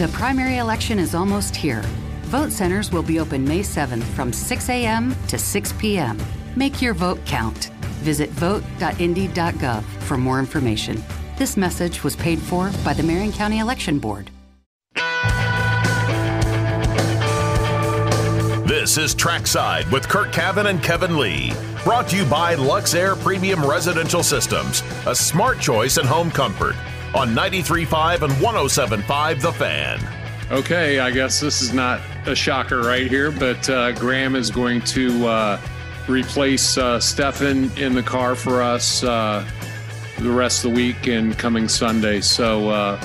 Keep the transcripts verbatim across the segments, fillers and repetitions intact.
The primary election is almost here. Vote centers will be open May seventh from six a.m. to six p.m. Make your vote count. Visit vote dot indy dot gov for more information. This message was paid for by the Marion County Election Board. This is Trackside with Curt Cavin and Kevin Lee. Brought to you by Luxair Premium Residential Systems, a smart choice in home comfort. On ninety-three point five and one oh seven point five, The Fan. Okay, I guess this is not a shocker right here, but uh, Graham is going to uh, replace uh, Stefan in the car for us uh, the rest of the week and coming Sunday. So uh,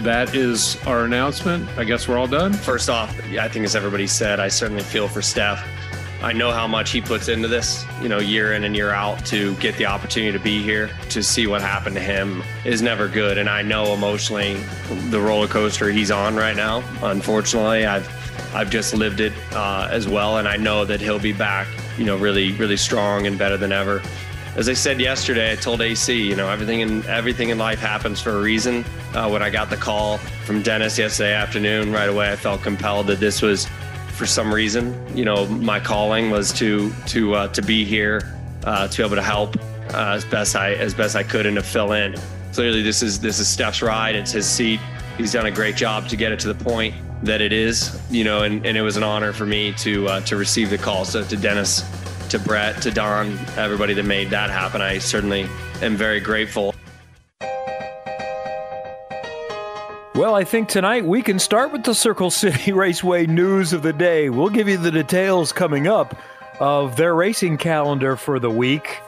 that is our announcement. I guess we're all done. First off, I think as everybody said, I certainly feel for Steph. I know how much he puts into this, you know, year in and year out to get the opportunity to be here. To see what happened to him is never good. And I know emotionally the roller coaster he's on right now. Unfortunately, I've I've just lived it uh, as well. And I know that he'll be back, you know, really, really strong and better than ever. As I said yesterday, I told A C, you know, everything in everything in life happens for a reason. Uh, when I got the call from Dennis yesterday afternoon, right away, I felt compelled that this was, for some reason, you know, my calling was to to uh, to be here, uh, to be able to help uh, as best I as best I could and to fill in. Clearly, this is this is Steph's ride. It's his seat. He's done a great job to get it to the point that it is, you know, and, and it was an honor for me to uh, to receive the call. So to Dennis, to Brett, to Don, everybody that made that happen, I certainly am very grateful. Well, I think tonight we can start with the Circle City Raceway news of the day. We'll give you the details coming up of their racing calendar for the week.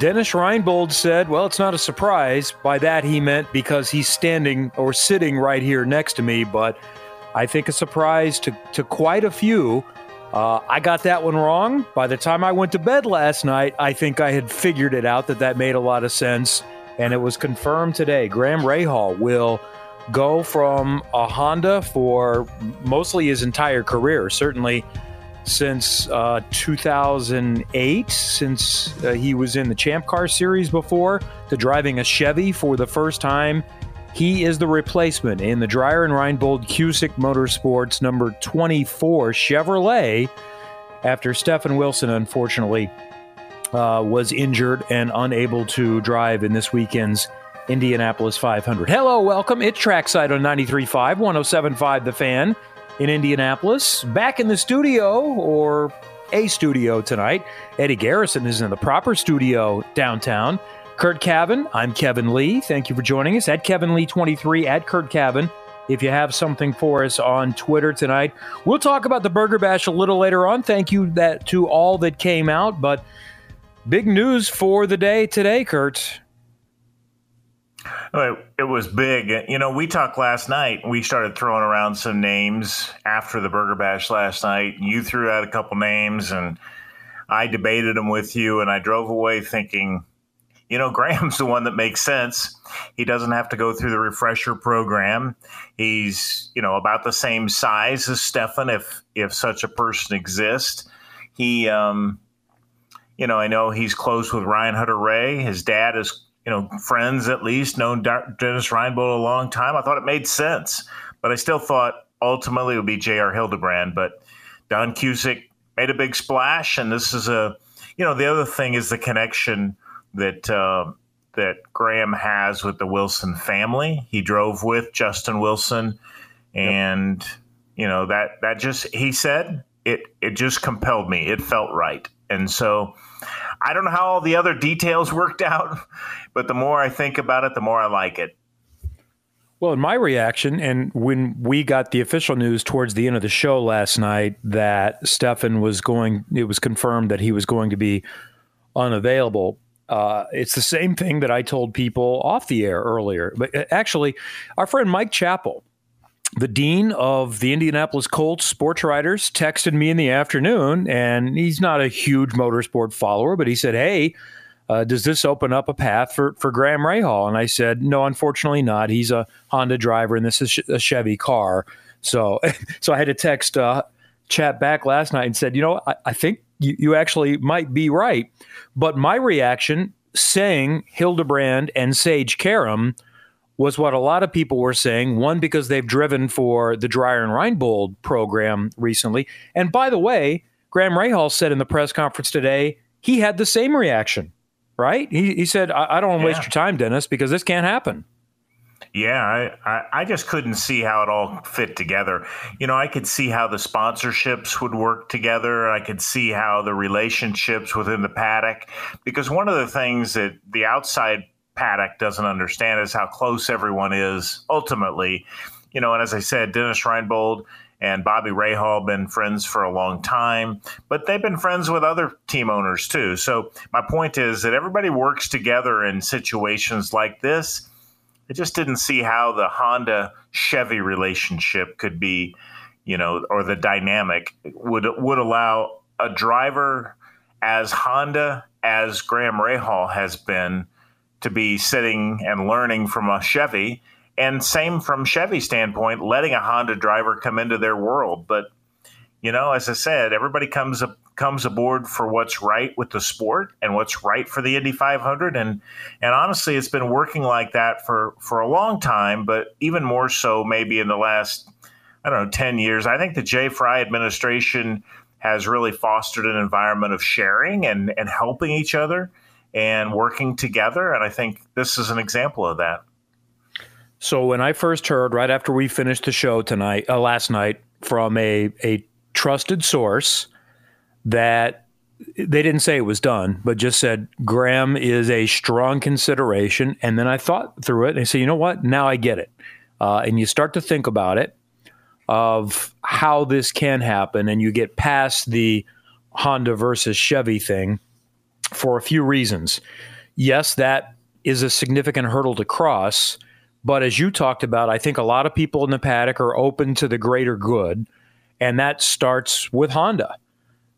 Dennis Reinbold said, well, it's not a surprise. By that, he meant because he's standing or sitting right here next to me, but I think a surprise to, to quite a few. Uh, I got that one wrong. By the time I went to bed last night, I think I had figured it out that that made a lot of sense, and it was confirmed today. Graham Rahal will go from a Honda for mostly his entire career, certainly since uh, two thousand eight, since uh, he was in the Champ Car Series before, to driving a Chevy for the first time. He is the replacement in the Dreyer and Reinbold Cusick Motorsports number twenty-four Chevrolet after Stefan Wilson, unfortunately, uh, was injured and unable to drive in this weekend's Indianapolis five hundred. Hello, welcome. It's Trackside on ninety-three point five, one oh seven point five The Fan in Indianapolis. Back in the studio, or a studio tonight. Eddie Garrison is in the proper studio downtown. Curt Cavin, I'm Kevin Lee. Thank you for joining us. At Kevin Lee twenty-three, at Curt Cavin. If you have something for us on Twitter tonight, we'll talk about the Burger Bash a little later on. Thank you that to all that came out. But big news for the day today, Curt. It was big. You know, we talked last night. We started throwing around some names after the Burger Bash last night. You threw out a couple names, and I debated them with you, and I drove away thinking, you know, Graham's the one that makes sense. He doesn't have to go through the refresher program. He's, you know, about the same size as Stefan, if if such a person exists. He, um, you know, I know he's close with Ryan Hunter-Reay. His dad is, you know, friends at least, known Dennis Reinbold a long time. I thought it made sense, but I still thought ultimately it would be J R. Hildebrand. But Don Cusick made a big splash, and this is a, you know, the other thing is the connection that uh, that Graham has with the Wilson family. He drove with Justin Wilson, and yep. you know that that just he said it it just compelled me. It felt right, and so. I don't know how all the other details worked out, but the more I think about it, the more I like it. Well, in my reaction, and when we got the official news towards the end of the show last night that Stefan was going, it was confirmed that he was going to be unavailable. Uh, it's the same thing that I told people off the air earlier. But actually, our friend Mike Chappell, the dean of the Indianapolis Colts sports writers, texted me in the afternoon, and he's not a huge motorsport follower, but he said, hey, uh, does this open up a path for, for Graham Rahal? And I said, no, unfortunately not. He's a Honda driver, and this is a Chevy car. So so I had to text uh, chat back last night and said, you know, I, I think you, you actually might be right. But my reaction, saying Hildebrand and Sage Karam, was what a lot of people were saying. One, because they've driven for the Dreyer and Reinbold program recently. And by the way, Graham Rahal said in the press conference today, he had the same reaction, right? He, he said, I, I don't want to yeah. waste your time, Dennis, because this can't happen. Yeah, I, I, I just couldn't see how it all fit together. You know, I could see how the sponsorships would work together. I could see how the relationships within the paddock, because one of the things that the outside paddock doesn't understand is how close everyone is ultimately. You know, and as I said, Dennis Reinbold and Bobby Rahal have been friends for a long time, but they've been friends with other team owners too. So my point is that everybody works together in situations like this. I just didn't see how the Honda-Chevy relationship could be, you know, or the dynamic would would allow a driver as Honda as Graham Rahal has been to be sitting and learning from a Chevy, and same from Chevy standpoint, letting a Honda driver come into their world. But, you know, as I said, everybody comes up, comes aboard for what's right with the sport and what's right for the Indy five hundred. And, and honestly, it's been working like that for, for a long time, but even more so maybe in the last, I don't know, ten years. I think the Jay Fry administration has really fostered an environment of sharing and, and helping each other and working together. And I think this is an example of that. So when I first heard, right after we finished the show tonight, uh, last night, from a, a trusted source that they didn't say it was done, but just said Graham is a strong consideration. And then I thought through it and I said, you know what? Now I get it. Uh, and you start to think about it of how this can happen, and you get past the Honda versus Chevy thing for a few reasons. Yes, that is a significant hurdle to cross, but as you talked about, I think a lot of people in the paddock are open to the greater good, and that starts with Honda.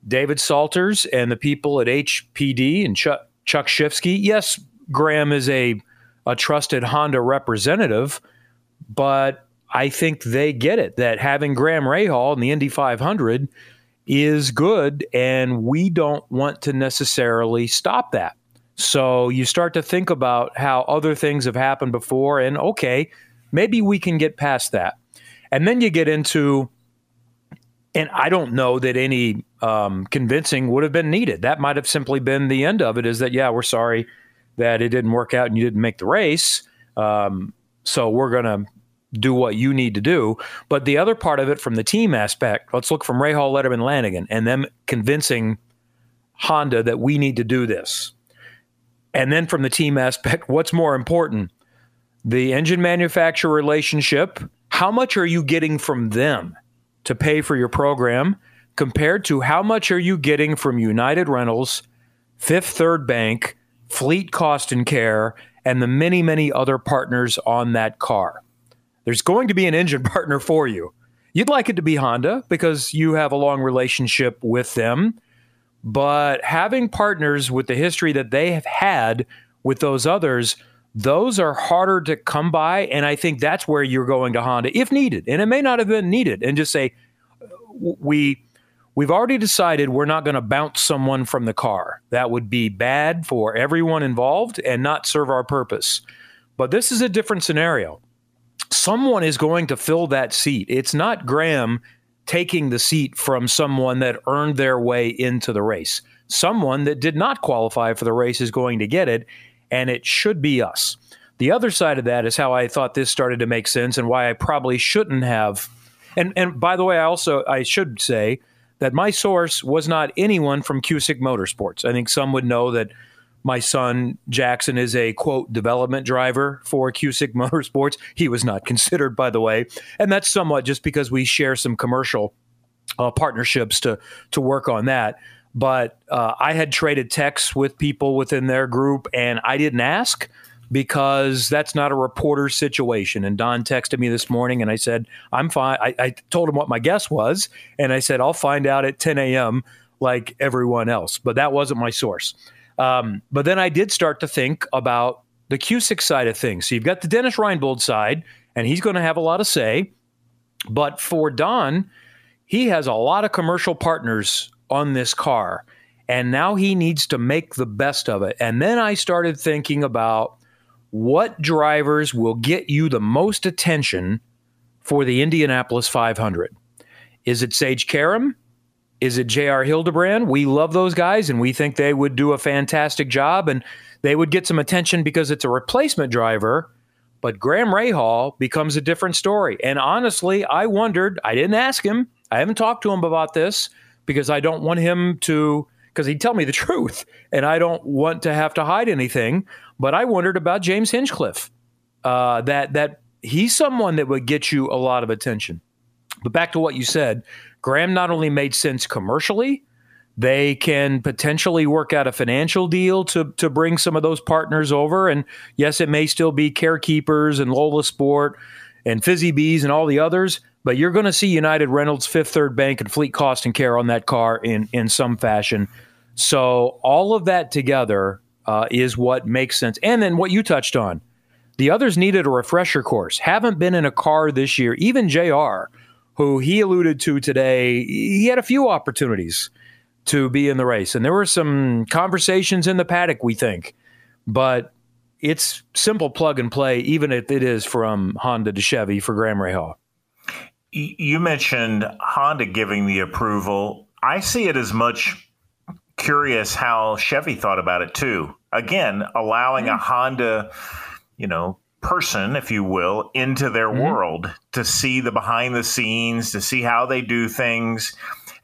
David Salters and the people at H P D and Chuck, Chuck Shifsky. Yes, Graham is a, a trusted Honda representative, but I think they get it, that having Graham Rahal in the Indy five hundred is good, and we don't want to necessarily stop that. So you start to think about how other things have happened before, and okay, maybe we can get past that. And then you get into... And I don't know that any um, convincing would have been needed. That might have simply been the end of it, is that, yeah, we're sorry that it didn't work out and you didn't make the race. Um, so we're going to do what you need to do. But the other part of it from the team aspect, let's look from Rahal, Letterman, Lanigan, and them convincing Honda that we need to do this. And then from the team aspect, what's more important? The engine manufacturer relationship, how much are you getting from them to pay for your program compared to how much are you getting from United Rentals, Fifth Third Bank, Fleet Cost and Care, and the many, many other partners on that car. There's going to be an engine partner for you. You'd like it to be Honda because you have a long relationship with them, but having partners with the history that they have had with those others, those are harder to come by, and I think that's where you're going to Honda, if needed. And it may not have been needed. And just say, we, we've already decided we're not going to bounce someone from the car. That would be bad for everyone involved and not serve our purpose. But this is a different scenario. Someone is going to fill that seat. It's not Graham taking the seat from someone that earned their way into the race. Someone that did not qualify for the race is going to get it, and it should be us. The other side of that is how I thought this started to make sense and why I probably shouldn't have. And and by the way, I also I should say that my source was not anyone from Cusick Motorsports. I think some would know that my son Jackson is a, quote, development driver for Cusick Motorsports. He was not considered, by the way. And that's somewhat just because we share some commercial uh, partnerships to to work on that. But uh, I had traded texts with people within their group, and I didn't ask because that's not a reporter situation. And Don texted me this morning, and I said, I'm fine. I, I told him what my guess was, and I said, I'll find out at ten a.m. like everyone else. But that wasn't my source. Um, but then I did start to think about the Cusick side of things. So you've got the Dennis Reinbold side, and he's going to have a lot of say. But for Don, he has a lot of commercial partners on this car, and now he needs to make the best of it. And then I started thinking about what drivers will get you the most attention for the Indianapolis five hundred? Is it Sage Karam? Is it J R. Hildebrand? We love those guys, and we think they would do a fantastic job, and they would get some attention because it's a replacement driver. But Graham Rahal becomes a different story. And honestly, I wondered, I didn't ask him, I haven't talked to him about this, because I don't want him to, because he'd tell me the truth, and I don't want to have to hide anything. But I wondered about James Hinchcliffe, uh, that that he's someone that would get you a lot of attention. But back to what you said, Graham not only made sense commercially, they can potentially work out a financial deal to to bring some of those partners over. And yes, it may still be Carekeepers and Lola Sport and Fizzy Bees and all the others, but you're going to see United Rentals, Fifth Third Bank, and Fleet Cost and Care on that car in, in some fashion. So all of that together uh, is what makes sense. And then what you touched on, the others needed a refresher course. Haven't been in a car this year. Even J R, who he alluded to today, he had a few opportunities to be in the race. And there were some conversations in the paddock, we think. But it's simple plug and play, even if it is from Honda to Chevy for Graham Rahal. You mentioned Honda giving the approval. I see it as much curious how Chevy thought about it, too. Again, allowing mm-hmm. a Honda, you know, person, if you will, into their mm-hmm. world to see the behind the scenes, to see how they do things.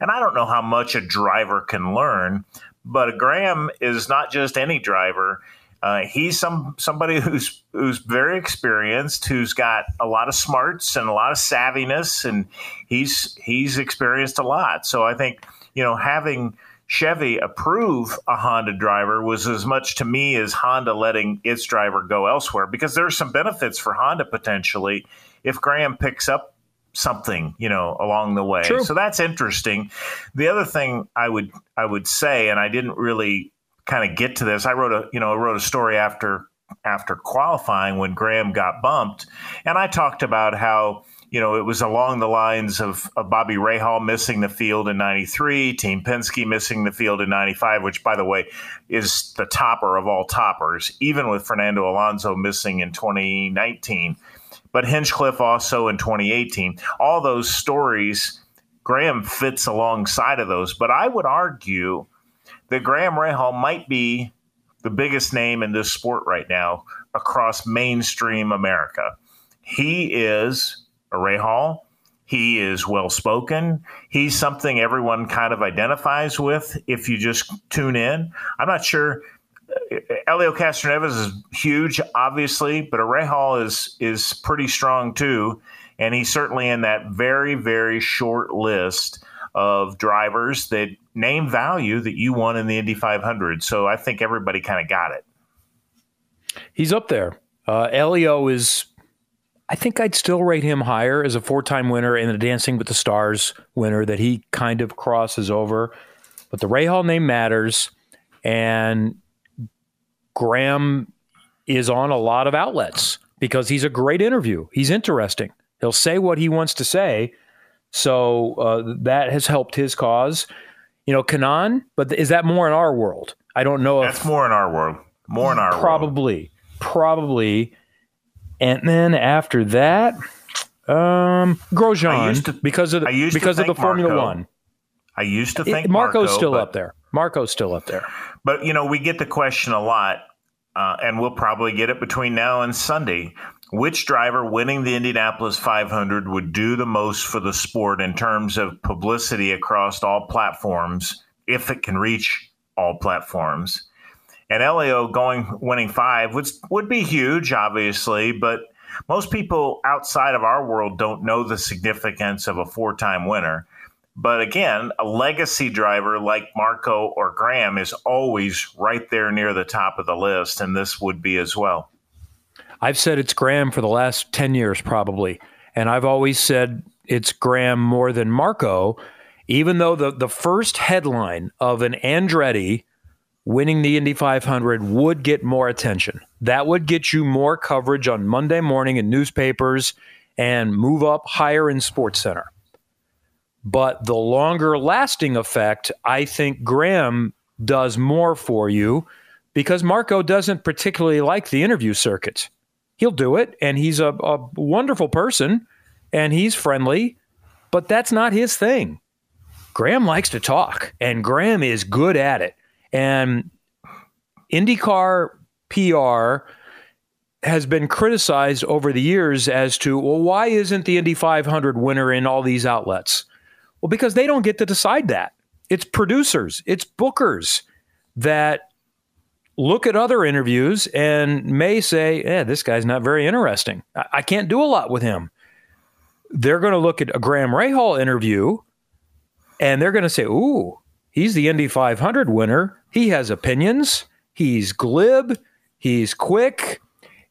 And I don't know how much a driver can learn, but Graham is not just any driver. Uh, he's some somebody who's who's very experienced, who's got a lot of smarts and a lot of savviness, and he's he's experienced a lot. So I think, you know, having Chevy approve a Honda driver was as much to me as Honda letting its driver go elsewhere, because there's some benefits for Honda potentially if Graham picks up something, you know, along the way. True. So that's interesting. The other thing I would I would say, and I didn't really kind of get to this, I wrote a you know I wrote a story after after qualifying when Graham got bumped, and I talked about how, you know, it was along the lines of, of Bobby Rahal missing the field in ninety-three, Team Penske missing the field in ninety-five, which, by the way, is the topper of all toppers, even with Fernando Alonso missing in twenty nineteen. But Hinchcliffe also in twenty eighteen. All those stories, Graham fits alongside of those. But I would argue that Graham Rahal might be the biggest name in this sport right now across mainstream America. He is a Rahal. He is well-spoken. He's something everyone kind of identifies with if you just tune in. I'm not sure. Helio Castroneves is huge, obviously, but a Rahal is is pretty strong too, and he's certainly in that very, very short list of drivers that name value that you want in the Indy five hundred. So I think everybody kind of got it. He's up there. Uh, Helio is, I think I'd still rate him higher as a four-time winner and a Dancing with the Stars winner that he kind of crosses over. But the Rahal name matters, and Graham is on a lot of outlets because he's a great interview. He's interesting. He'll say what he wants to say. So uh, that has helped his cause. You know, Kanaan, but is that more in our world? I don't know. That's if, more in our world. More in our probably, world. Probably. Probably. And then after that, um, Grosjean, to, because of the, because of the Formula Marco. One. I used to think it, Marco's Marco, still but, up there. Marco's still up there. But, you know, we get the question a lot, uh, and we'll probably get it between now and Sunday. Which driver winning the Indianapolis five hundred would do the most for the sport in terms of publicity across all platforms, if it can reach all platforms? And Helio going winning five would, would be huge, obviously, but most people outside of our world don't know the significance of a four-time winner. But again, a legacy driver like Marco or Graham is always right there near the top of the list, and this would be as well. I've said it's Graham for the last ten years probably, and I've always said it's Graham more than Marco, even though the, the first headline of an Andretti winning the Indy five hundred would get more attention. That would get you more coverage on Monday morning in newspapers and move up higher in SportsCenter. But the longer lasting effect, I think Graham does more for you because Marco doesn't particularly like the interview circuit. He'll do it, and he's a, a wonderful person, and he's friendly, but that's not his thing. Graham likes to talk, and Graham is good at it. And IndyCar P R has been criticized over the years as to, well, why isn't the Indy five hundred winner in all these outlets? Well, because they don't get to decide that. It's producers, it's bookers that look at other interviews and may say, yeah, this guy's not very interesting. I, I can't do a lot with him. They're going to look at a Graham Rahal interview and they're going to say, ooh, he's the Indy five hundred winner. He has opinions. He's glib. He's quick.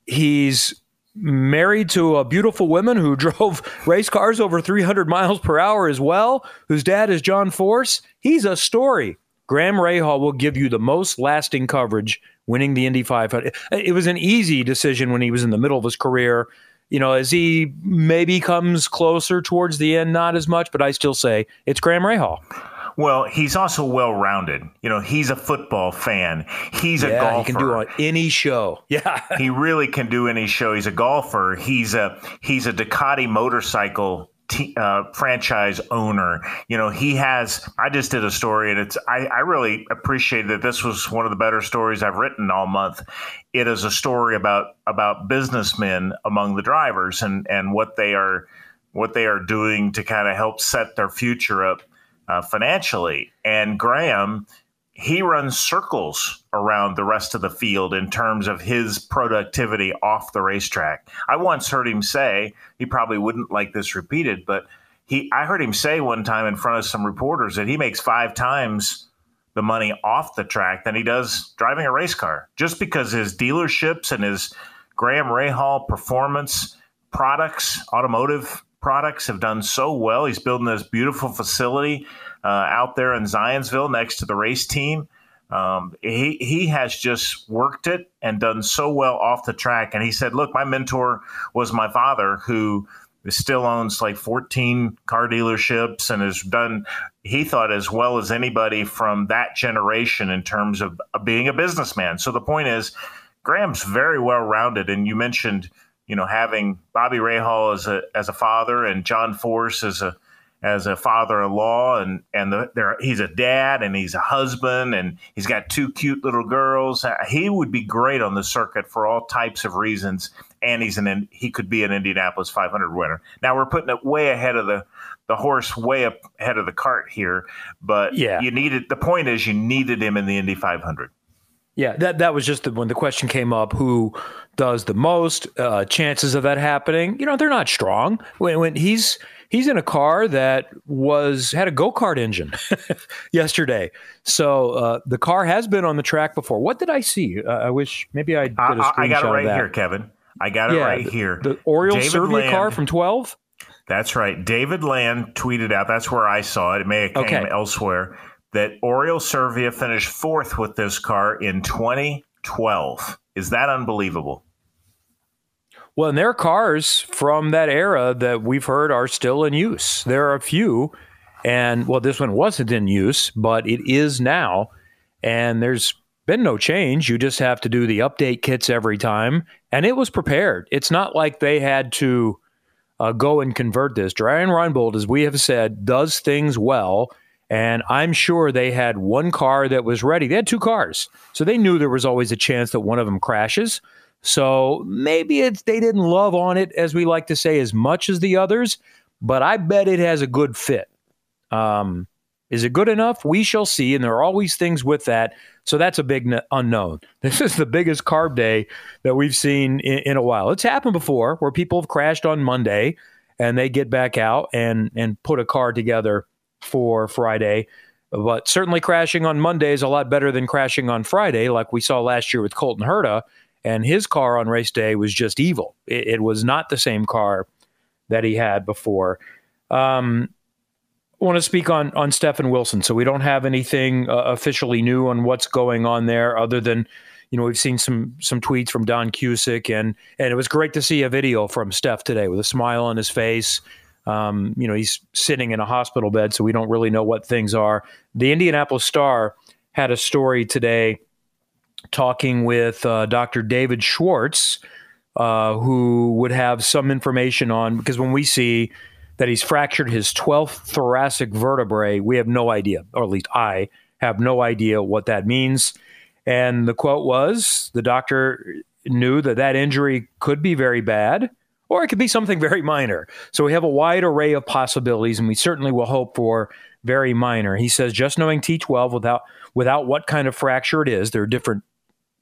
He's married to a beautiful woman who drove race cars over three hundred miles per hour as well, whose dad is John Force. He's a story. Graham Rahal will give you the most lasting coverage winning the Indy five hundred. It was an easy decision when he was in the middle of his career. You know, as he maybe comes closer towards the end, not as much, but I still say it's Graham Rahal. Well, he's also well-rounded. You know, he's a football fan. He's yeah, a golfer. He can do it on any show. Yeah, he really can do any show. He's a golfer. He's a he's a Ducati motorcycle t- uh, franchise owner. You know, he has. I just did a story, and it's. I, I really appreciate that. This was one of the better stories I've written all month. It is a story about about businessmen among the drivers and and what they are what they are doing to kind of help set their future up. Uh, financially. And Graham, he runs circles around the rest of the field in terms of his productivity off the racetrack. I once heard him say, he probably wouldn't like this repeated, but he, I heard him say one time in front of some reporters that he makes five times the money off the track than he does driving a race car, just because his dealerships and his Graham Rahal performance products, automotive products have done so well. He's building this beautiful facility uh, out there in Zionsville next to the race team. Um, he he has just worked it and done so well off the track. And he said, look, my mentor was my father, who still owns like fourteen car dealerships and has done, he thought, as well as anybody from that generation in terms of being a businessman. So the point is, Graham's very well-rounded. And you mentioned, you know, having Bobby Rahal as a as a father and John Force as a as a father-in-law, and and the, there he's a dad and he's a husband and he's got two cute little girls. He would be great on the circuit for all types of reasons, and he's an he could be an Indianapolis five hundred winner. Now we're putting it way ahead of the the horse, way up ahead of the cart here, but yeah. you needed the point is you needed him in the Indy five hundred. Yeah, that, that was just the, when the question came up, who does the most uh, chances of that happening? You know, they're not strong. When, when he's he's in a car that was had a go-kart engine yesterday. So uh, the car has been on the track before. What did I see? Uh, I wish maybe I did a screenshot I got it right here, Kevin. I got it yeah, right the, here. The Oriol Servia car from twelve? That's right. David Land tweeted out. That's where I saw it. It may have came okay. elsewhere. That Oriol Servia finished fourth with this car in twenty twelve. Is that unbelievable? Well, and there are cars from that era that we've heard are still in use. There are a few, and well, this one wasn't in use, but it is now, and there's been no change. You just have to do the update kits every time, and it was prepared. It's not like they had to uh, go and convert this. Ryan Reinbold, as we have said, does things well. And I'm sure they had one car that was ready. They had two cars. So they knew there was always a chance that one of them crashes. So maybe it's, they didn't love on it, as we like to say, as much as the others. But I bet it has a good fit. Um, is it good enough? We shall see. And there are always things with that. So that's a big n- unknown. This is the biggest carb day that we've seen in, in a while. It's happened before where people have crashed on Monday and they get back out and, and put a car together for Friday, but certainly crashing on Monday is a lot better than crashing on Friday, like we saw last year with Colton Herta, and his car on race day was just evil. It, it was not the same car that he had before. Um, I want to speak on, on Stefan Wilson, so we don't have anything uh, officially new on what's going on there other than, you know, we've seen some some tweets from Don Cusick, and, and it was great to see a video from Steph today with a smile on his face. Um, you know, he's sitting in a hospital bed, so we don't really know what things are. The Indianapolis Star had a story today talking with uh, Doctor David Schwartz, uh, who would have some information on, because when we see that he's fractured his twelfth thoracic vertebrae, we have no idea, or at least I have no idea what that means. And the quote was, the doctor knew that that injury could be very bad, or it could be something very minor. So we have a wide array of possibilities, and we certainly will hope for very minor. He says, just knowing T twelve without without what kind of fracture it is, there are different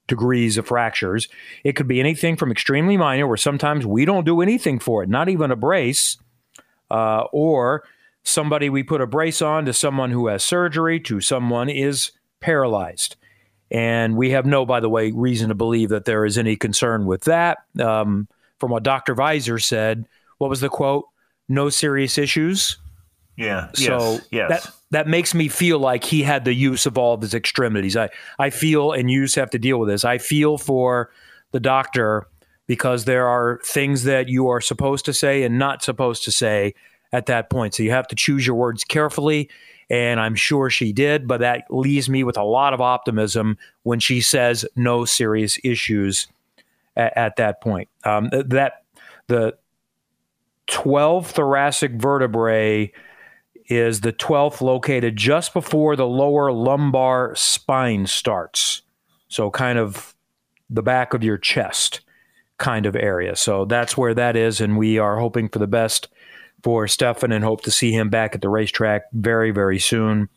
degrees of fractures. It could be anything from extremely minor, where sometimes we don't do anything for it, not even a brace, uh, or somebody we put a brace on, to someone who has surgery, to someone is paralyzed. And we have no, by the way, reason to believe that there is any concern with that. Um, from what Doctor Visor said, what was the quote? No serious issues. Yeah. So yes, yes. That, that makes me feel like he had the use of all of his extremities. I, I feel, and you have to deal with this, I feel for the doctor, because there are things that you are supposed to say and not supposed to say at that point. So you have to choose your words carefully. And I'm sure she did, but that leaves me with a lot of optimism when she says no serious issues at, at that point. Um, that the twelfth thoracic vertebrae is the twelfth located just before the lower lumbar spine starts. So kind of the back of your chest kind of area. So that's where that is, and we are hoping for the best for Stefan and hope to see him back at the racetrack very, very soon.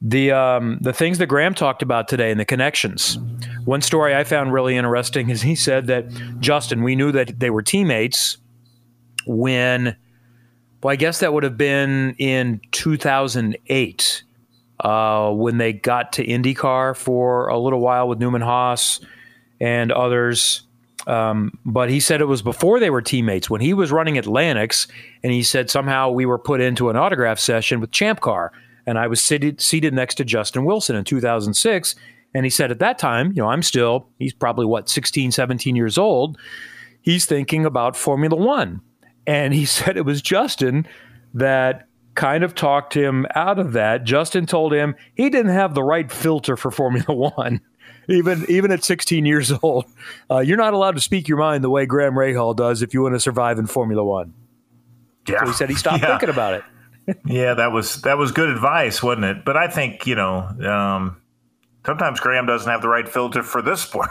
The um, the things that Graham talked about today and the connections. One story I found really interesting is he said that, Justin, we knew that they were teammates when, well, I guess that would have been in two thousand eight uh, when they got to IndyCar for a little while with Newman Haas and others. Um, but he said it was before they were teammates, when he was running Atlantics, and he said somehow we were put into an autograph session with Champ Car, and I was seated, seated next to Justin Wilson in two thousand six, and he said at that time, you know, I'm still, he's probably, what, sixteen, seventeen years old, he's thinking about Formula One. And he said it was Justin that kind of talked him out of that. Justin told him he didn't have the right filter for Formula One. Even even at sixteen years old, uh, you're not allowed to speak your mind the way Graham Rahal does if you want to survive in Formula One. Yeah. So he said he stopped yeah. thinking about it. yeah, that was that was good advice, wasn't it? But I think, you know, um, sometimes Graham doesn't have the right filter for this sport.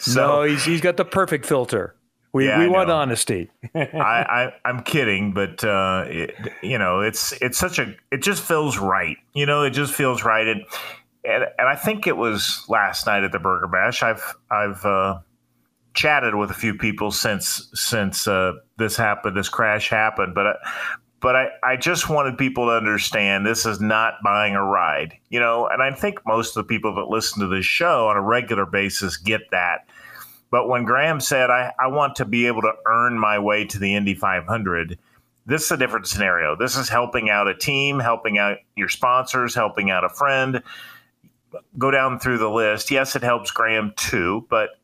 so, no, he's he's got the perfect filter. We yeah, we want honesty. I, I I'm kidding, but uh, it, you know, it's it's such a it just feels right. You know, it just feels right. It, And, and I think it was last night at the Burger Bash. I've I've uh, chatted with a few people since since uh, this happened, this crash happened. But I, but I, I just wanted people to understand this is not buying a ride, you know. And I think most of the people that listen to this show on a regular basis get that. But when Graham said, I, I want to be able to earn my way to the Indy five hundred, this is a different scenario. This is helping out a team, helping out your sponsors, helping out a friend. Go down through the list. Yes, it helps Graham too, but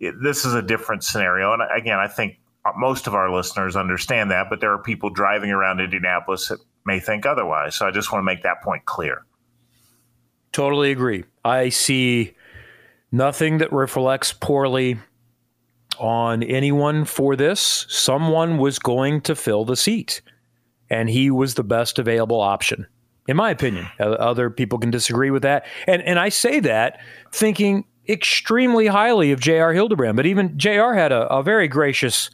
it, this is a different scenario. And again, I think most of our listeners understand that, but there are people driving around Indianapolis that may think otherwise. So I just want to make that point clear. Totally agree. I see nothing that reflects poorly on anyone for this. Someone was going to fill the seat, and he was the best available option. In my opinion, other people can disagree with that. And and I say that thinking extremely highly of J R. Hildebrand. But even J R had a, a very gracious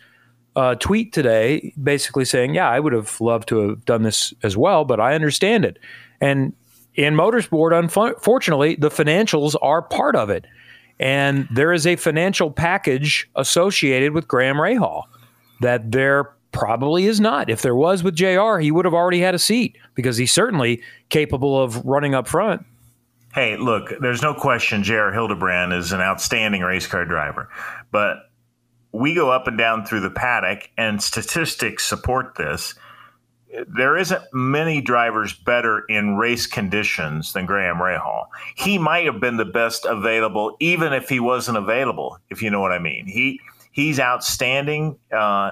uh, tweet today basically saying, yeah, I would have loved to have done this as well, but I understand it. And in motorsport, unfortunately, the financials are part of it. And there is a financial package associated with Graham Rahal that they're probably is not. If there was with J R, he would have already had a seat because he's certainly capable of running up front. Hey, look, there's no question J R. Hildebrand is an outstanding race car driver, but we go up and down through the paddock, and statistics support this. There isn't many drivers better in race conditions than Graham Rahal. He might have been the best available, even if he wasn't available, if you know what I mean. He he's outstanding. Uh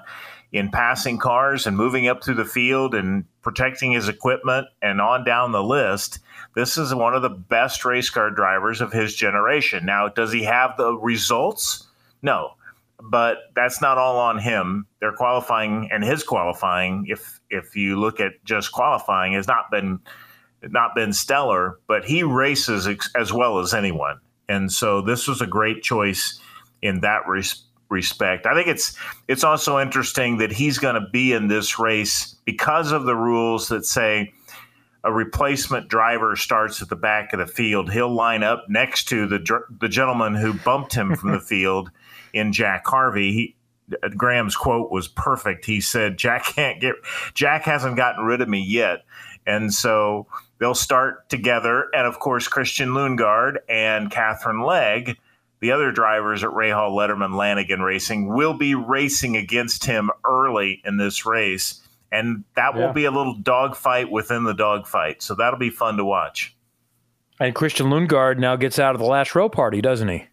in passing cars and moving up through the field and protecting his equipment and on down the list, this is one of the best race car drivers of his generation. Now, does he have the results? No, but that's not all on him. Their qualifying and his qualifying, if if you look at just qualifying, has not been not been stellar, but he races ex- as well as anyone. And so this was a great choice in that respect. respect. I think it's it's also interesting that he's going to be in this race because of the rules that say a replacement driver starts at the back of the field. He'll line up next to the the gentleman who bumped him from the field in Jack Harvey. He, Graham's quote was perfect. He said, Jack can't get Jack hasn't gotten rid of me yet. And so they'll start together. And of course, Christian Lundgaard and Catherine Legge, the other drivers at Rahal Letterman Lanigan Racing, will be racing against him early in this race. And that yeah. will be a little dogfight within the dogfight. So that'll be fun to watch. And Christian Lundgaard now gets out of the last row party, doesn't he?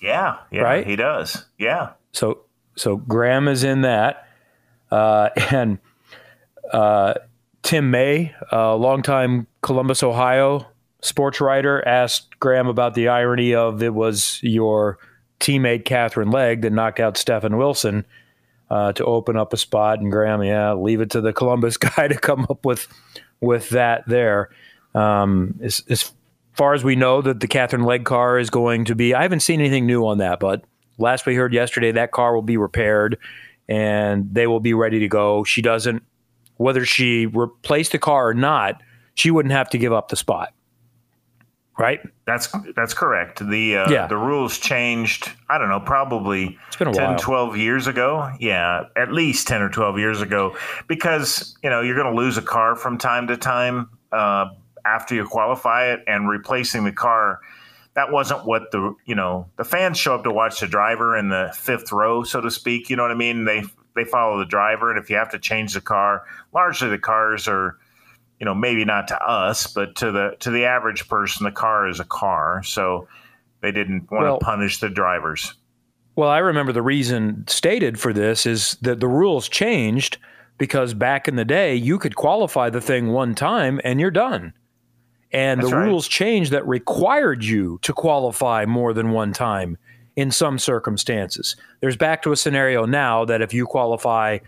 Yeah. yeah right? He does. Yeah. So so Graham is in that. Uh, and uh, Tim May, a longtime Columbus, Ohio sports writer, asked Graham about the irony of it was your teammate Catherine Legge that knocked out Stefan Wilson uh, to open up a spot. And Graham, yeah, leave it to the Columbus guy to come up with with that there. Um, as, as far as we know, that the Catherine Legge car is going to be, I haven't seen anything new on that, but last we heard yesterday, that car will be repaired and they will be ready to go. She doesn't, whether she replaced the car or not, she wouldn't have to give up the spot. Right? That's that's correct. The uh, yeah. the rules changed, I don't know, probably it's been a ten, while. twelve years ago. Yeah, at least ten or twelve years ago. Because, you know, you're going to lose a car from time to time uh, after you qualify it, and replacing the car, that wasn't what the, you know, the fans show up to watch the driver in the fifth row, so to speak. You know what I mean? They, they follow the driver, and if you have to change the car, largely the cars are, you know, maybe not to us, but to the to the average person, the car is a car. So they didn't want well, to punish the drivers. Well, I remember the reason stated for this is that the rules changed because back in the day, you could qualify the thing one time and you're done. And That's the right. rules changed that required you to qualify more than one time in some circumstances. There's back to a scenario now that if you qualify,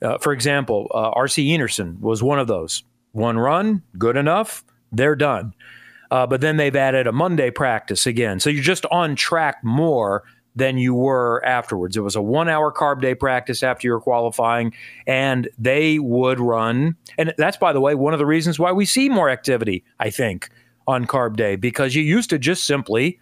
uh, for example, uh, R C Enerson was one of those. One run, good enough, they're done. Uh, but then they've added a Monday practice again. So you're just on track more than you were afterwards. It was a one-hour carb day practice after you were qualifying, and they would run. And that's, by the way, one of the reasons why we see more activity, I think, on carb day, because you used to just simply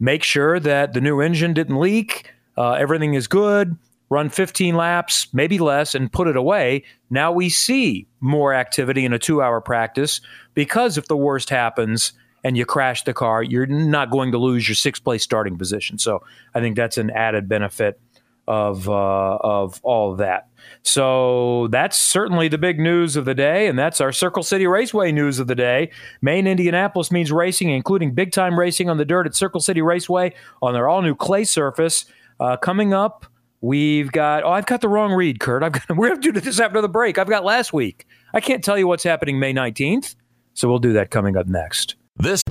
make sure that the new engine didn't leak, uh, everything is good, run fifteen laps, maybe less, and put it away. Now we see more activity in a two-hour practice because if the worst happens and you crash the car, you're not going to lose your sixth-place starting position. So I think that's an added benefit of uh, of all of that. So that's certainly the big news of the day, and that's our Circle City Raceway news of the day. Maine Indianapolis means racing, including big-time racing on the dirt at Circle City Raceway on their all-new clay surface. Uh, coming up, We've got, oh, I've got the wrong read, Curt. I've got, we're going to do this after the break. I've got last week. I can't tell you what's happening May nineteenth, so we'll do that coming up next. This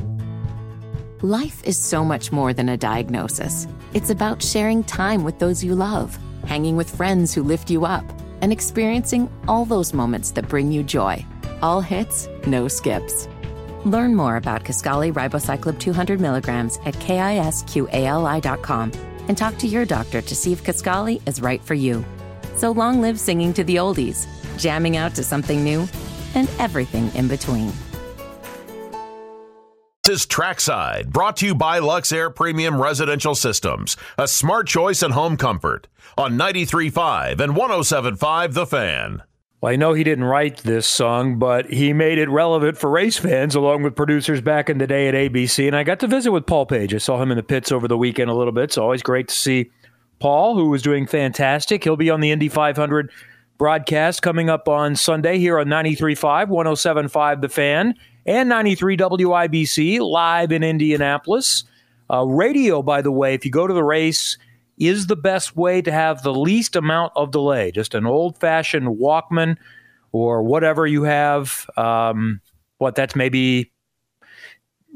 Life is so much more than a diagnosis. It's about sharing time with those you love, hanging with friends who lift you up, and experiencing all those moments that bring you joy. All hits, no skips. Learn more about Kisqali Ribocyclob two hundred milligrams at kisqali dot com. And talk to your doctor to see if Kisqali is right for you. So long live singing to the oldies, jamming out to something new, and everything in between. This is Trackside, brought to you by Luxair Premium Residential Systems, a smart choice in home comfort, on ninety-three point five and one oh seven point five The Fan. Well, I know he didn't write this song, but he made it relevant for race fans along with producers back in the day at A B C. And I got to visit with Paul Page. I saw him in the pits over the weekend a little bit. It's always great to see Paul, who was doing fantastic. He'll be on the Indy five hundred broadcast coming up on Sunday here on ninety-three point five, one oh seven point five The Fan, and ninety-three W I B C live in Indianapolis. Uh, radio, by the way, if you go to the race is the best way to have the least amount of delay. Just an old-fashioned Walkman or whatever you have. Um, what, that's maybe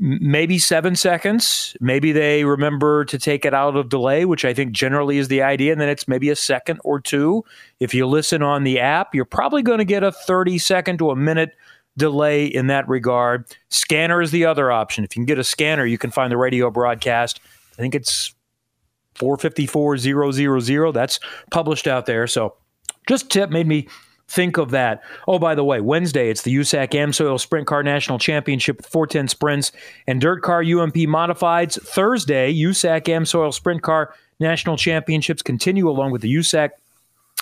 maybe seven seconds. Maybe they remember to take it out of delay, which I think generally is the idea, and then it's maybe a second or two. If you listen on the app, you're probably going to get a thirty-second to a minute delay in that regard. Scanner is the other option. If you can get a scanner, you can find the radio broadcast. I think it's four fifty-four thousand. That's published out there. So just tip made me think of that. Oh, by the way, Wednesday, it's the U S A C AmSoil Sprint Car National Championship with four ten Sprints and Dirt Car U M P Modifieds. Thursday, U S A C AmSoil Sprint Car National Championships continue along with the U S A C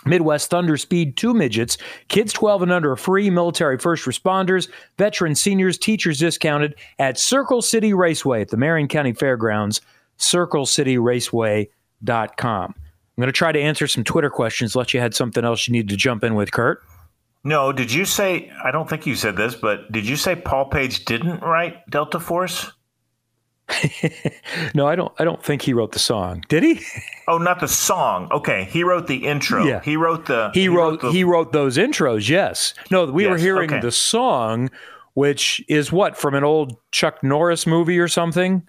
Midwest Thunder Speed two midgets. Kids twelve and under are free. Military first responders, veterans, seniors, teachers discounted at Circle City Raceway at the Marion County Fairgrounds, circle city raceway dot com. I'm going to try to answer some Twitter questions, let you had something else you needed to jump in with, Curt. No, did you say, I don't think you said this, but did you say Paul Page didn't write Delta Force? No, I don't I don't think he wrote the song. Did he? Oh, not the song. Okay. He wrote the intro. Yeah. He wrote the He, he wrote, wrote the, he wrote those intros, yes. No, we yes, were hearing okay. the song, which is what, from an old Chuck Norris movie or something?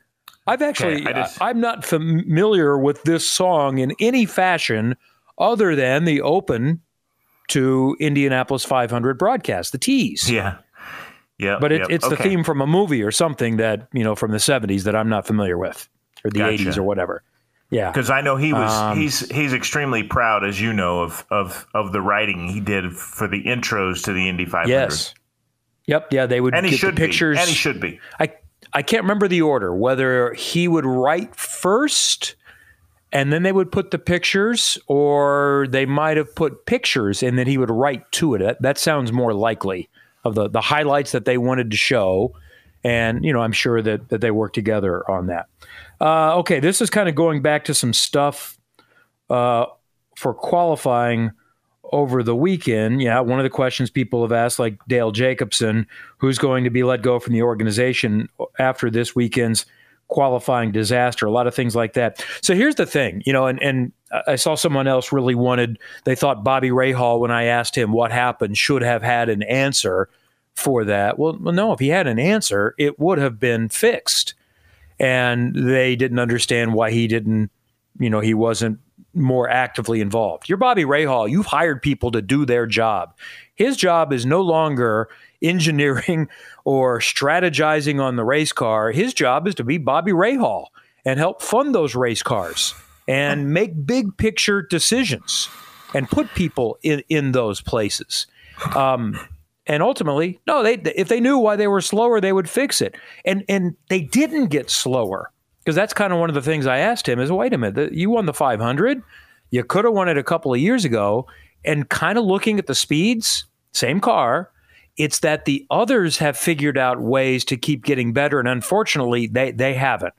I've actually okay, just, uh, I'm not familiar with this song in any fashion other than the open to Indianapolis five hundred broadcast, the tease. Yeah. Yeah, but it, yep. it's okay. the theme from a movie or something that, you know, from the seventies that I'm not familiar with, or the gotcha. eighties or whatever. Yeah, because I know he was um, he's he's extremely proud, as you know, of of of the writing he did for the intros to the Indy five hundred. Yes. Yep. Yeah, they would and he get should the pictures. Be. And he should be. I I can't remember the order, whether he would write first and then they would put the pictures, or they might have put pictures and then he would write to it. That, that sounds more likely. Of the, the highlights that they wanted to show. And, you know, I'm sure that, that they worked together on that. Uh, okay, this is kind of going back to some stuff uh, for qualifying over the weekend. Yeah, one of the questions people have asked, like Dale Jacobson, who's going to be let go from the organization after this weekend's qualifying disaster, a lot of things like that. So here's the thing, you know, and, and I saw someone else really wanted, they thought Bobby Rahal, when I asked him what happened, should have had an answer for that. Well, no, if he had an answer, it would have been fixed. And they didn't understand why he didn't, you know, he wasn't more actively involved. You're Bobby Rahal. You've hired people to do their job. His job is no longer engineering or strategizing on the race car. His job is to be Bobby Rahal and help fund those race cars and make big picture decisions and put people in, in those places. Um, and ultimately, no, they if they knew why they were slower, they would fix it. And and they didn't get slower, because that's kind of one of the things I asked him is, wait a minute, you won the five hundred. You could have won it a couple of years ago. And kind of looking at the speeds, same car, it's that the others have figured out ways to keep getting better, and unfortunately, they, they haven't.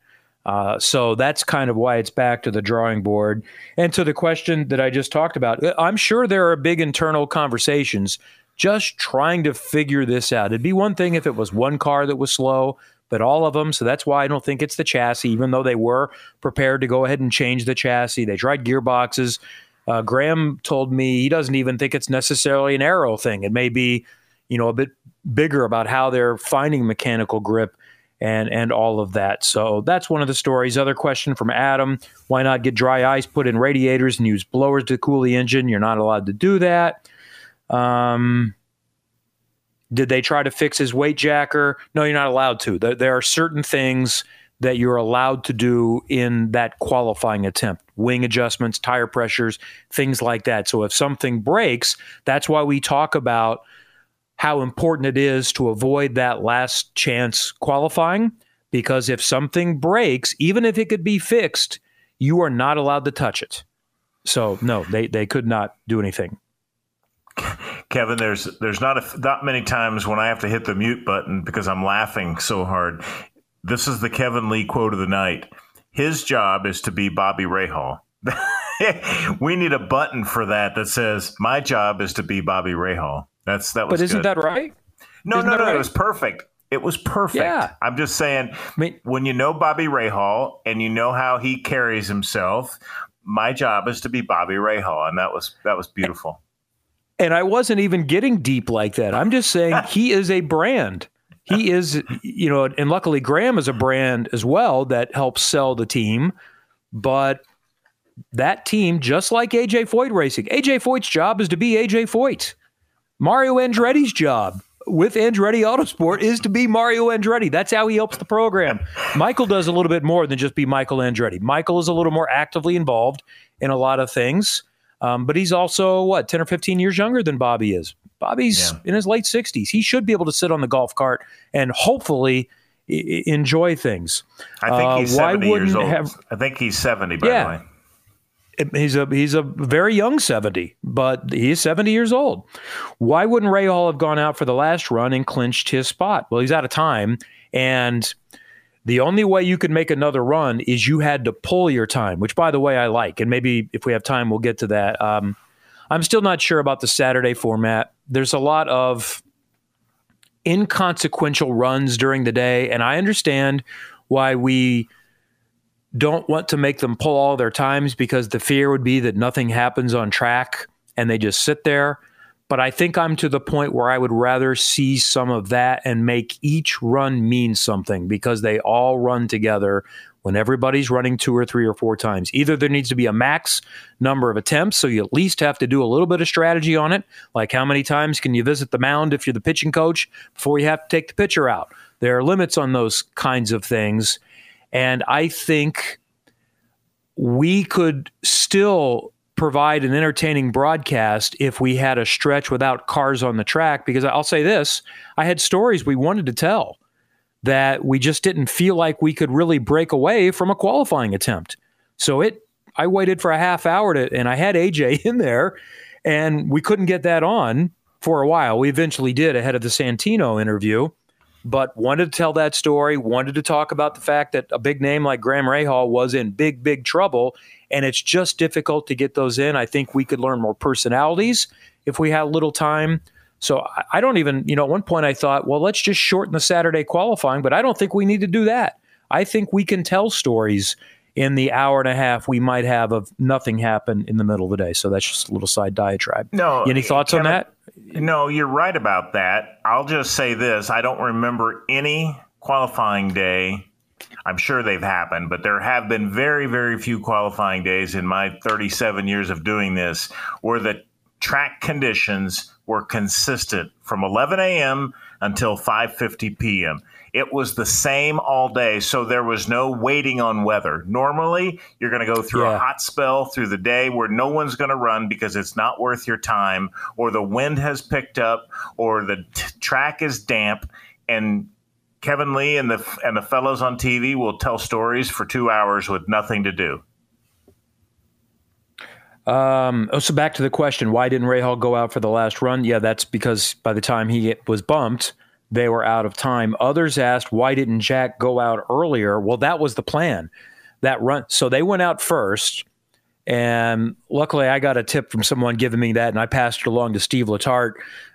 Uh, so that's kind of why it's back to the drawing board. And to the question that I just talked about, I'm sure there are big internal conversations just trying to figure this out. It'd be one thing if it was one car that was slow, but all of them. So that's why I don't think it's the chassis, even though they were prepared to go ahead and change the chassis. They tried gearboxes. Uh, Graham told me he doesn't even think it's necessarily an aero thing. It may be, you know, a bit bigger about how they're finding mechanical grip and and all of that. So that's one of the stories. Other question from Adam, why not get dry ice, put in radiators, and use blowers to cool the engine? You're not allowed to do that. Um, did they try to fix his weight jacker? No, you're not allowed to. There, there are certain things that you're allowed to do in that qualifying attempt, wing adjustments, tire pressures, things like that. So if something breaks, that's why we talk about how important it is to avoid that last chance qualifying, because if something breaks, even if it could be fixed, you are not allowed to touch it. So no, they, they could not do anything. Kevin, there's there's not a, not many times when I have to hit the mute button because I'm laughing so hard. This is the Kevin Lee quote of the night. His job is to be Bobby Rahal. We need a button for that that says, my job is to be Bobby Rahal. That's that was But isn't good. that right? No, isn't no, no. Right? It was perfect. It was perfect. Yeah. I'm just saying, I mean, when you know Bobby Rahal and you know how he carries himself, my job is to be Bobby Rahal. And that was, that was beautiful. And I wasn't even getting deep like that. I'm just saying he is a brand. He is, you know, and luckily Graham is a brand as well that helps sell the team. But that team, just like A J Foyt Racing, A J Foyt's job is to be A J Foyt. Mario Andretti's job with Andretti Autosport is to be Mario Andretti. That's how he helps the program. Michael does a little bit more than just be Michael Andretti. Michael is a little more actively involved in a lot of things. Um, but he's also, what, ten or fifteen years younger than Bobby is. Bobby's yeah. in his late sixties. He should be able to sit on the golf cart and hopefully I- enjoy things. I think uh, he's seventy years old. Have, I think he's seventy, by yeah, the way. He's a he's a very young seventy, but he is seventy years old. Why wouldn't Rahal have gone out for the last run and clinched his spot? Well, he's out of time, and the only way you could make another run is you had to pull your time, which, by the way, I like. And maybe if we have time, we'll get to that. Um, I'm still not sure about the Saturday format. There's a lot of inconsequential runs during the day, and I understand why we don't want to make them pull all their times because the fear would be that nothing happens on track and they just sit there. But I think I'm to the point where I would rather see some of that and make each run mean something, because they all run together when everybody's running two or three or four times. Either there needs to be a max number of attempts, so you at least have to do a little bit of strategy on it, like how many times can you visit the mound if you're the pitching coach before you have to take the pitcher out. There are limits on those kinds of things. And I think we could still provide an entertaining broadcast if we had a stretch without cars on the track, because I'll say this, I had stories we wanted to tell that we just didn't feel like we could really break away from a qualifying attempt. So it, I waited for a half hour to, and I had A J in there, and we couldn't get that on for a while. We eventually did ahead of the Santino interview, but wanted to tell that story, wanted to talk about the fact that a big name like Graham Rahal was in big, big trouble, and it's just difficult to get those in. I think we could learn more personalities if we had a little time. So I don't even, you know, at one point I thought, well, let's just shorten the Saturday qualifying, but I don't think we need to do that. I think we can tell stories in the hour and a half we might have of nothing happen in the middle of the day. So that's just a little side diatribe. No, any thoughts on that? No, you're right about that. I'll just say this. I don't remember any qualifying day. I'm sure they've happened, but there have been very, very few qualifying days in my thirty-seven years of doing this where the track conditions were consistent from eleven a.m. until five fifty p.m. It was the same all day, so there was no waiting on weather. Normally, you're going to go through yeah. a hot spell through the day where no one's going to run because it's not worth your time, or the wind has picked up, or the t- track is damp, and Kevin Lee and the and the fellows on T V will tell stories for two hours with nothing to do. Um, so back to the question, why didn't Rahal go out for the last run? Yeah, that's because by the time he was bumped, they were out of time. Others asked, why didn't Jack go out earlier? Well, that was the plan. That run. So they went out first. And luckily, I got a tip from someone giving me that, and I passed it along to Steve Letarte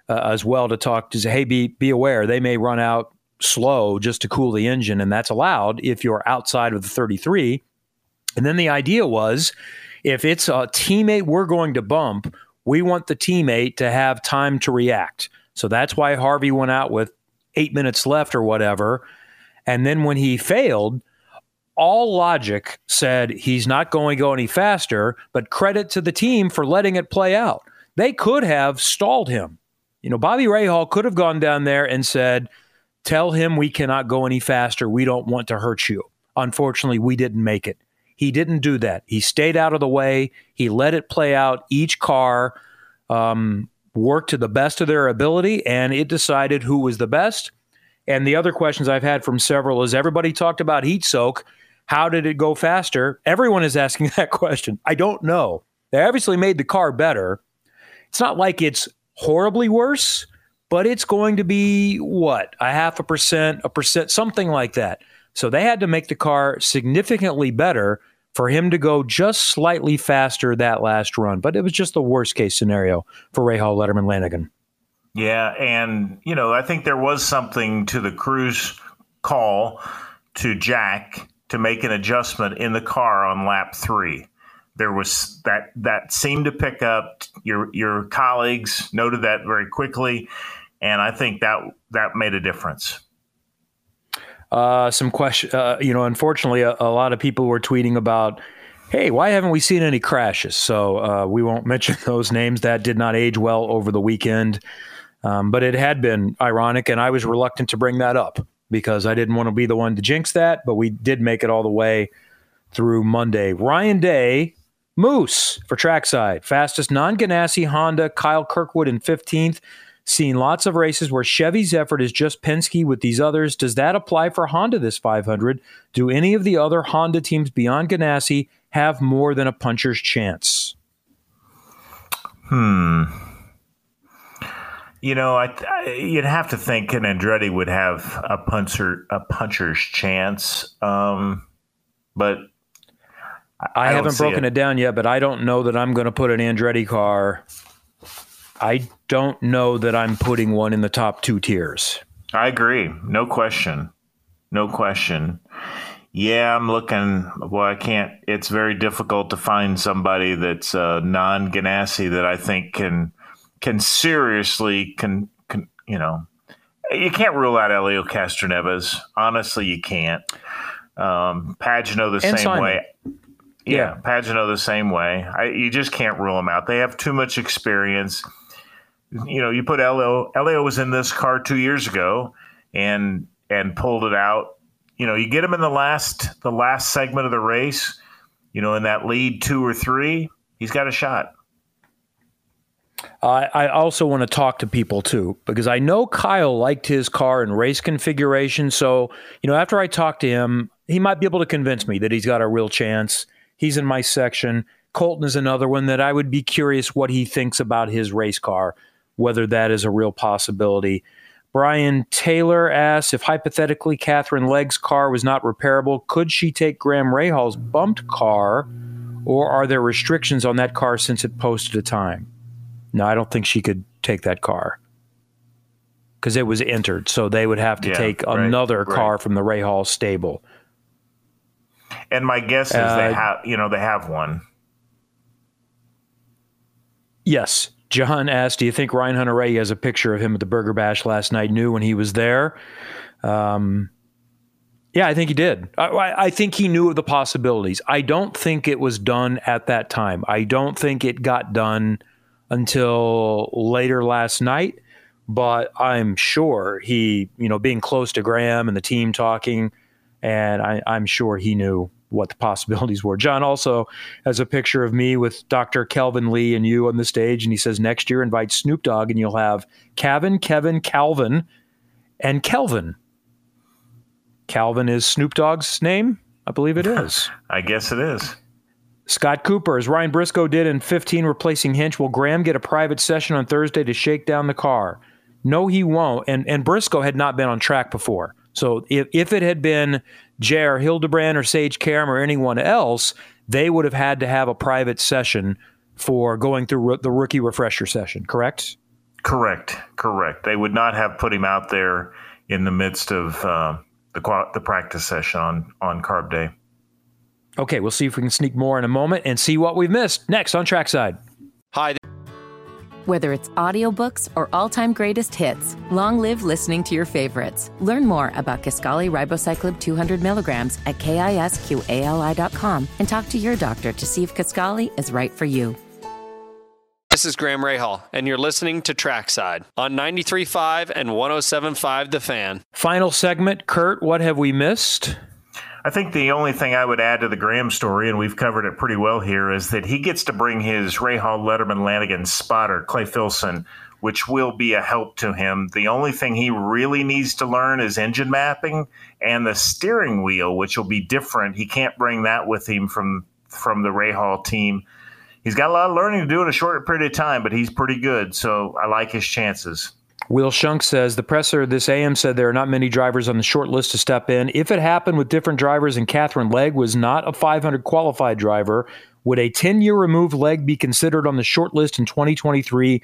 uh, as well to talk to say, hey, be, be aware, they may run out slow just to cool the engine, and that's allowed if you're outside of the thirty-three. And then the idea was, if it's a teammate we're going to bump, we want the teammate to have time to react. So that's why Harvey went out with eight minutes left or whatever. And then when he failed, all logic said he's not going to go any faster, but credit to the team for letting it play out. They could have stalled him. You know, Bobby Rahal could have gone down there and said, tell him we cannot go any faster. We don't want to hurt you. Unfortunately, we didn't make it. He didn't do that. He stayed out of the way. He let it play out. Each car um, worked to the best of their ability, and it decided who was the best. And the other questions I've had from several is everybody talked about heat soak. How did it go faster? Everyone is asking that question. I don't know. They obviously made the car better. It's not like it's horribly worse, but it's going to be, what, a half a percent, a percent, something like that. So they had to make the car significantly better for him to go just slightly faster that last run. But it was just the worst-case scenario for Rahal Letterman Lanigan. Yeah, and, you know, I think there was something to the crew's call to Jack to make an adjustment in the car on lap three. There was that that seemed to pick up. Your your colleagues noted that very quickly, and I think that that made a difference. Uh, some question, uh, you know, unfortunately, a, a lot of people were tweeting about, hey, why haven't we seen any crashes? So uh, we won't mention those names. That did not age well over the weekend, um, but it had been ironic, and I was reluctant to bring that up because I didn't want to be the one to jinx that, but we did make it all the way through Monday. Ryan Day, Moose for Trackside, fastest non-Ganassi Honda, Kyle Kirkwood in fifteenth. Seen lots of races where Chevy's effort is just Penske with these others. Does that apply for Honda this five hundred? Do any of the other Honda teams beyond Ganassi have more than a puncher's chance? Hmm. You know, I, I, you'd have to think an Andretti would have a puncher, a puncher's chance, um, but I, I, I haven't broken it. it down yet. But I don't know that I'm going to put an Andretti car. I don't know that I'm putting one in the top two tiers. I agree. No question. No question. Yeah, I'm looking. Well, I can't. It's very difficult to find somebody that's uh, non-Ganassi that I think can can seriously can, can you know. You can't rule out Helio Castroneves. Honestly, you can't. Um, Pagano the and same Simon. way. Yeah, yeah. Pagano the same way. I, you just can't rule them out. They have too much experience. You know, you put Helio. Helio was in this car two years ago, and and pulled it out. You know, you get him in the last the last segment of the race. You know, in that lead two or three, he's got a shot. Uh, I also want to talk to people too, because I know Kyle liked his car and race configuration. So you know, after I talk to him, he might be able to convince me that he's got a real chance. He's in my section. Colton is another one that I would be curious what he thinks about his race car, whether that is a real possibility. Brian Taylor asks, if hypothetically Catherine Legge's car was not repairable, could she take Graham Rahal's bumped car, or are there restrictions on that car since it posted a time? No, I don't think she could take that car because it was entered, so they would have to yeah, take right, another right. car from the Rahal stable. And my guess is uh, they have, you know, they have one. Yes. John asked, do you think Ryan Hunter-Reay has a picture of him at the Burger Bash last night, knew when he was there? Um, yeah, I think he did. I, I think he knew of the possibilities. I don't think it was done at that time. I don't think it got done until later last night, but I'm sure he, you know, being close to Graham and the team talking, and I, I'm sure he knew what the possibilities were. John also has a picture of me with Doctor Kevin Lee and you on the stage, and he says, next year invite Snoop Dogg and you'll have Cavin, Kevin, Calvin, and Kelvin. Calvin is Snoop Dogg's name? I believe it is. I guess it is. Scott Cooper, as Ryan Briscoe did in fifteen, replacing Hinch, will Graham get a private session on Thursday to shake down the car? No, he won't. And, and Briscoe had not been on track before. So if, if it had been J R. Hildebrand or Sage Karam or anyone else, they would have had to have a private session for going through ro- the rookie refresher session, correct? Correct, correct. They would not have put him out there in the midst of uh, the the practice session on, on Carb Day. Okay, we'll see if we can sneak more in a moment and see what we've missed next on Trackside. Hi. Whether it's audiobooks or all-time greatest hits, long live listening to your favorites. Learn more about Kisqali Ribocyclib two hundred milligrams at kisqali dot com and talk to your doctor to see if Kisqali is right for you. This is Graham Rahal, and you're listening to Trackside on ninety-three point five and one oh seven point five The Fan. Final segment, Curt, what have we missed? I think the only thing I would add to the Graham story, and we've covered it pretty well here, is that he gets to bring his Rahal Letterman Lanigan spotter, Clay Filson, which will be a help to him. The only thing he really needs to learn is engine mapping and the steering wheel, which will be different. He can't bring that with him from, from the Rahal team. He's got a lot of learning to do in a short period of time, but he's pretty good, so I like his chances. Will Shunk says, the presser this A M said there are not many drivers on the short list to step in. If it happened with different drivers and Catherine Legge was not a five hundred qualified driver, would a ten-year remove Legge be considered on the short list in twenty twenty-three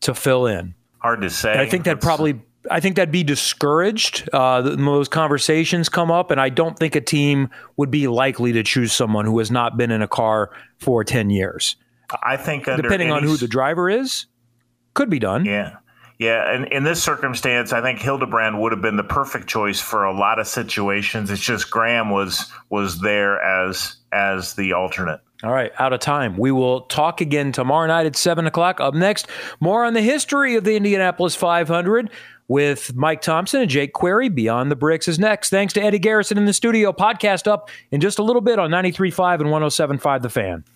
to fill in? Hard to say. And I think that probably I think that'd be discouraged. Uh, those conversations come up, and I don't think a team would be likely to choose someone who has not been in a car for ten years. I think under depending on who the driver is, could be done. Yeah. Yeah, and in this circumstance, I think Hildebrand would have been the perfect choice for a lot of situations. It's just Graham was was there as as the alternate. All right, out of time. We will talk again tomorrow night at seven o'clock. Up next, more on the history of the Indianapolis five hundred with Mike Thompson and Jake Query. Beyond the Bricks is next. Thanks to Eddie Garrison in the studio. Podcast up in just a little bit on ninety-three point five and one oh seven point five The Fan.